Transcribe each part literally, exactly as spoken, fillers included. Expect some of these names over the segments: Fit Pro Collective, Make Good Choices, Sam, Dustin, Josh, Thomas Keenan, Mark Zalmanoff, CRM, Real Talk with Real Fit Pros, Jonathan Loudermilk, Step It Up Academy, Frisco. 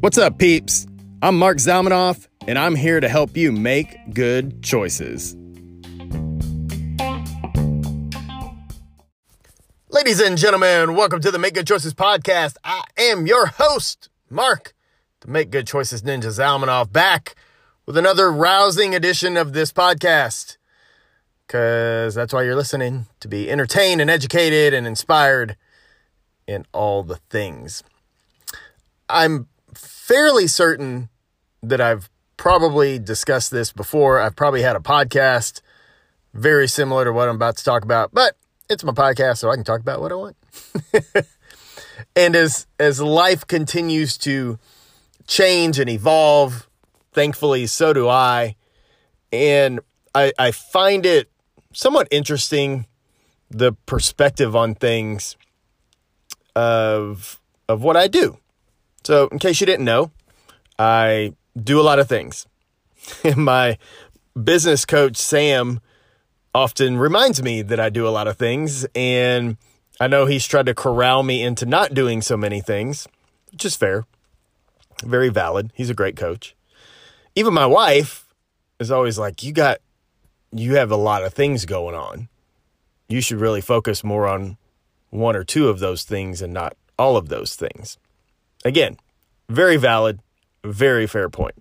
What's up, peeps? I'm Mark Zalmanoff, and I'm here to help you make good choices. Ladies and gentlemen, welcome to the Make Good Choices podcast. I am your host, Mark, the Make Good Choices Ninja Zalmanoff, back with another rousing edition of this podcast. Because that's why you're listening, to be entertained and educated and inspired in all the things. I'm fairly certain that I've probably discussed this before. I've probably had a podcast very similar to what I'm about to talk about, but it's my podcast, so I can talk about what I want. And as, as life continues to change and evolve, thankfully, so do I. And I, I find it somewhat interesting, the perspective on things of of what I do. So in case you didn't know, I do a lot of things. And my business coach, Sam, often reminds me that I do a lot of things. And I know he's tried to corral me into not doing so many things, which is fair. Very valid. He's a great coach. Even my wife is always like, you got... you have a lot of things going on. You should really focus more on one or two of those things and not all of those things. Again, very valid, very fair point.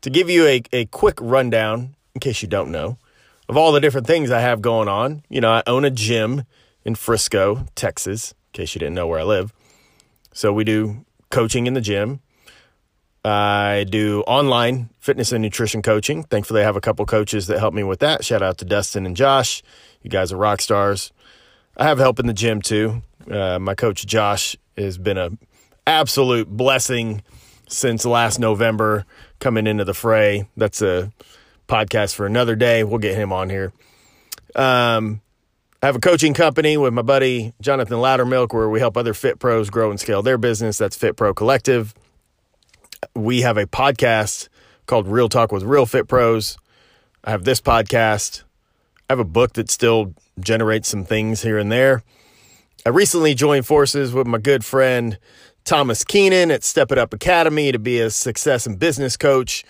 To give you a, a quick rundown, in case you don't know, of all the different things I have going on, you know, I own a gym in Frisco, Texas, in case you didn't know where I live. So we do coaching in the gym. I do online fitness and nutrition coaching. Thankfully, I have a couple coaches that help me with that. Shout out to Dustin and Josh. You guys are rock stars. I have help in the gym, too. Uh, my coach, Josh, has been an absolute blessing since last November coming into the fray. That's a podcast for another day. We'll get him on here. Um, I have a coaching company with my buddy, Jonathan Loudermilk, where we help other fit pros grow and scale their business. That's Fit Pro Collective. We have a podcast called Real Talk with Real Fit Pros. I have this podcast. I have a book that still generates some things here and there. I recently joined forces with my good friend Thomas Keenan at Step It Up Academy to be a success and business coach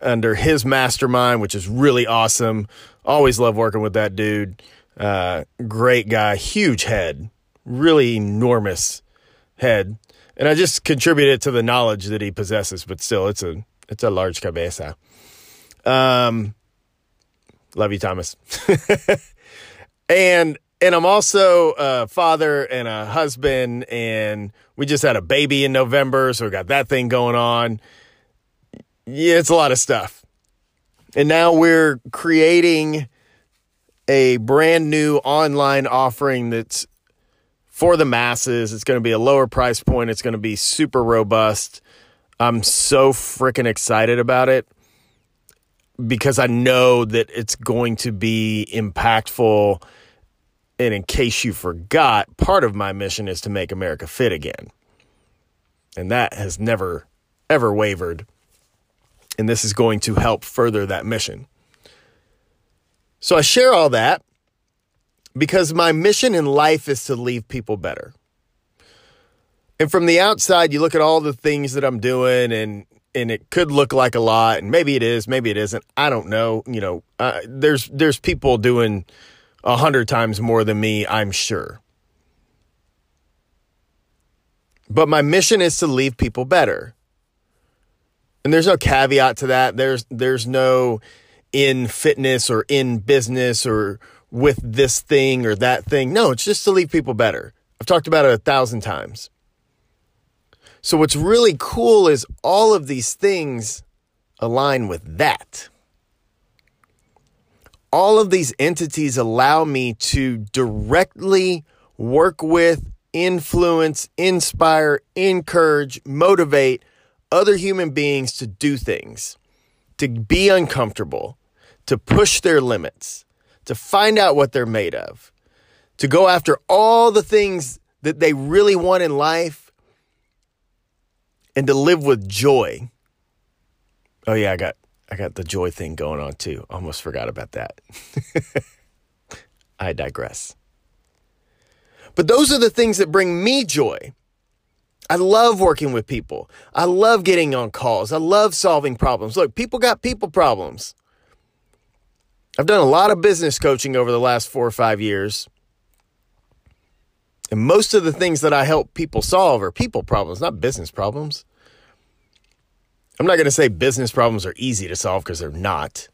under his mastermind, which is really awesome. Always love working with that dude. Uh, great guy, huge head, really enormous head. And I just contributed to the knowledge that he possesses, but still, it's a it's a large cabeza. Um, love you, Thomas. and and I'm also a father and a husband, and we just had a baby in November, so we got that thing going on. Yeah, it's a lot of stuff. And now we're creating a brand new online offering that's for the masses. It's going to be a lower price point. It's going to be super robust. I'm so freaking excited about it because I know that it's going to be impactful. And in case you forgot, part of my mission is to make America fit again. And that has never, ever wavered. And this is going to help further that mission. So I share all that because my mission in life is to leave people better. And from the outside, you look at all the things that I'm doing, and and it could look like a lot, and maybe it is, maybe it isn't. I don't know. You know, uh, there's there's people doing a hundred times more than me, I'm sure. But my mission is to leave people better. And there's no caveat to that. There's there's no in fitness or in business or with this thing or that thing. No, it's just to leave people better. I've talked about it a thousand times. So what's really cool is all of these things align with that. All of these entities allow me to directly work with, influence, inspire, encourage, motivate other human beings to do things, to be uncomfortable, to push their limits, to find out what they're made of, to go after all the things that they really want in life, and to live with joy. Oh yeah, I got I got the joy thing going on too. Almost forgot about that. I digress. But those are the things that bring me joy. I love working with people. I love getting on calls. I love solving problems. Look, people got people problems. I've done a lot of business coaching over the last four or five years. And most of the things that I help people solve are people problems, not business problems. I'm not going to say business problems are easy to solve because they're not.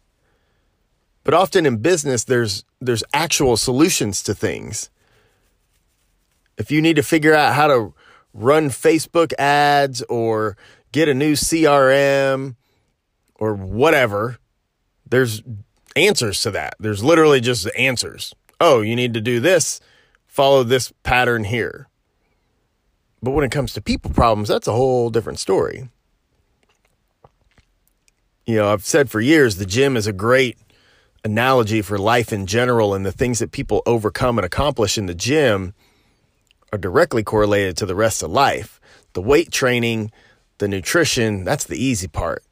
But often in business, there's there's actual solutions to things. If you need to figure out how to run Facebook ads or get a new C R M or whatever, there's answers to that. There's literally just the answers. Oh, you need to do this, follow this pattern here. But when it comes to people problems, that's a whole different story. You know, I've said for years, the gym is a great analogy for life in general, and the things that people overcome and accomplish in the gym are directly correlated to the rest of life. The weight training, the nutrition, that's the easy part.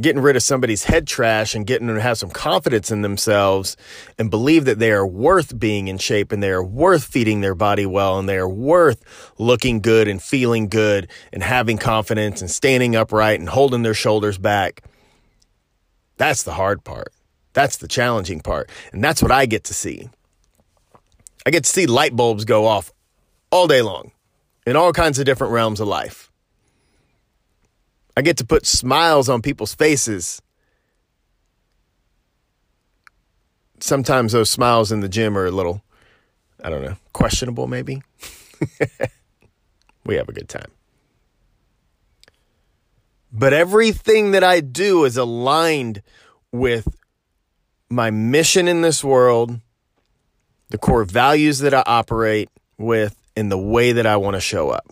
Getting rid of somebody's head trash and getting them to have some confidence in themselves and believe that they are worth being in shape and they are worth feeding their body well and they are worth looking good and feeling good and having confidence and standing upright and holding their shoulders back. That's the hard part. That's the challenging part. And that's what I get to see. I get to see light bulbs go off all day long in all kinds of different realms of life. I get to put smiles on people's faces. Sometimes those smiles in the gym are a little, I don't know, questionable maybe. We have a good time. But everything that I do is aligned with my mission in this world, the core values that I operate with, and the way that I want to show up.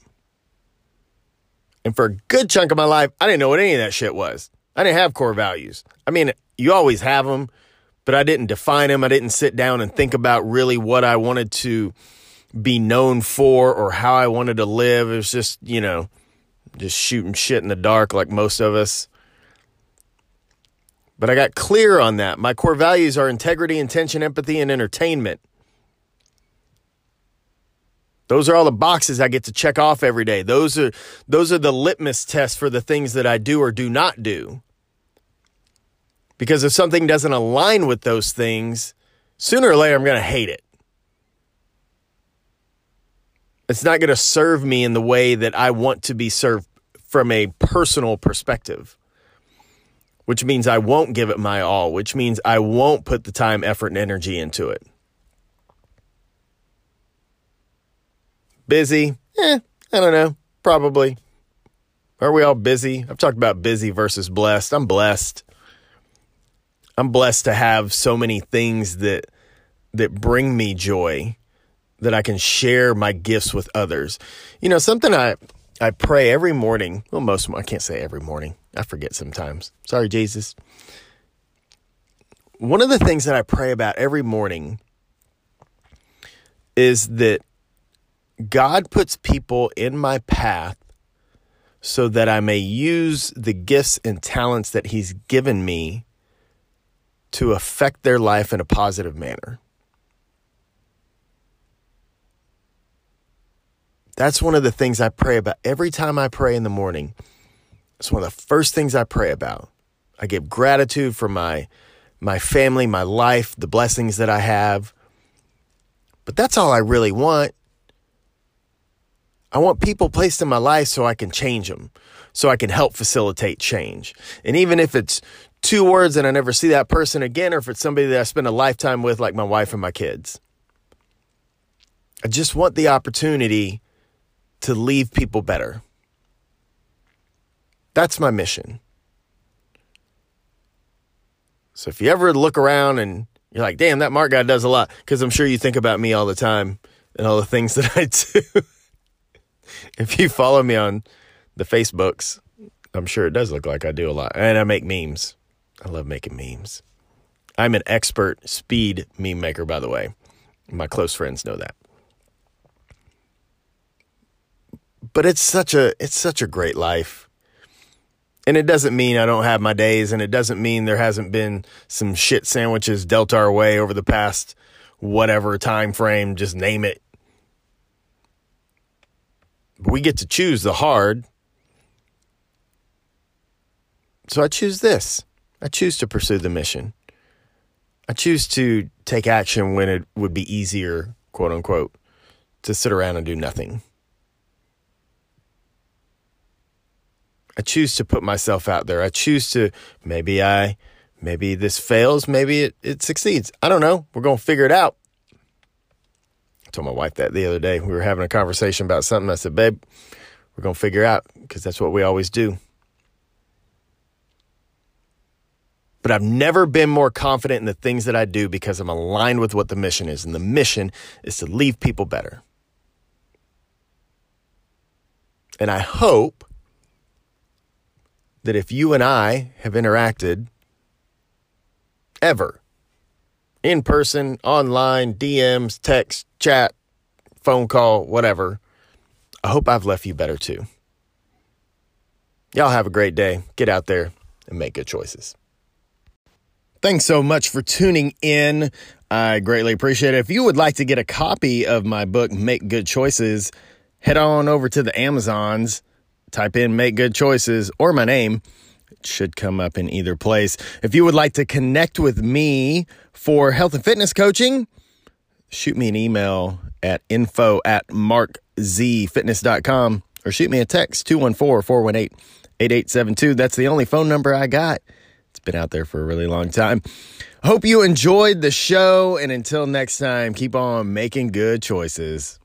And for a good chunk of my life, I didn't know what any of that shit was. I didn't have core values. I mean, you always have them, but I didn't define them. I didn't sit down and think about really what I wanted to be known for or how I wanted to live. It was just, you know, just shooting shit in the dark like most of us. But I got clear on that. My core values are integrity, intention, empathy, and entertainment. Those are all the boxes I get to check off every day. Those are those are the litmus tests for the things that I do or do not do. Because if something doesn't align with those things, sooner or later I'm going to hate it. It's not going to serve me in the way that I want to be served from a personal perspective, which means I won't give it my all, which means I won't put the time, effort, and energy into it. Busy? Eh, I don't know. Probably. Are we all busy? I've talked about busy versus blessed. I'm blessed. I'm blessed to have so many things that that bring me joy, that I can share my gifts with others. You know, something I, I pray every morning. Well, most of them, I can't say every morning. I forget sometimes. Sorry, Jesus. One of the things that I pray about every morning is that God puts people in my path so that I may use the gifts and talents that he's given me to affect their life in a positive manner. That's one of the things I pray about every time I pray in the morning. It's one of the first things I pray about. I give gratitude for my, my family, my life, the blessings that I have. But that's all I really want. I want people placed in my life so I can change them, so I can help facilitate change. And even if it's two words and I never see that person again, or if it's somebody that I spend a lifetime with, like my wife and my kids, I just want the opportunity to leave people better. That's my mission. So if you ever look around and you're like, damn, that Mark guy does a lot, because I'm sure you think about me all the time and all the things that I do. If you follow me on the Facebooks, I'm sure it does look like I do a lot. And I make memes. I love making memes. I'm an expert speed meme maker, by the way. My close friends know that. But it's such a it's such a great life. And it doesn't mean I don't have my days, and it doesn't mean there hasn't been some shit sandwiches dealt our way over the past whatever time frame, just name it. But we get to choose the hard. So I choose this. I choose to pursue the mission. I choose to take action when it would be easier, quote unquote, to sit around and do nothing. I choose to put myself out there. I choose to, maybe I, maybe this fails, maybe it, it succeeds. I don't know. We're going to figure it out. I told my wife that the other day. We were having a conversation about something. I said, babe, we're going to figure out, because that's what we always do. But I've never been more confident in the things that I do, because I'm aligned with what the mission is. And the mission is to leave people better. And I hope that if you and I have interacted ever, in person, online, D Ms, text, chat, phone call, whatever, I hope I've left you better too. Y'all have a great day. Get out there and make good choices. Thanks so much for tuning in. I greatly appreciate it. If you would like to get a copy of my book, Make Good Choices, head on over to the Amazons, type in Make Good Choices or my name. It should come up in either place. If you would like to connect with me for health and fitness coaching, shoot me an email at info at markzfitness.com or shoot me a text, two one four, four one eight, eight eight seven two. That's the only phone number I got. It's been out there for a really long time. Hope you enjoyed the show, and until next time, keep on making good choices.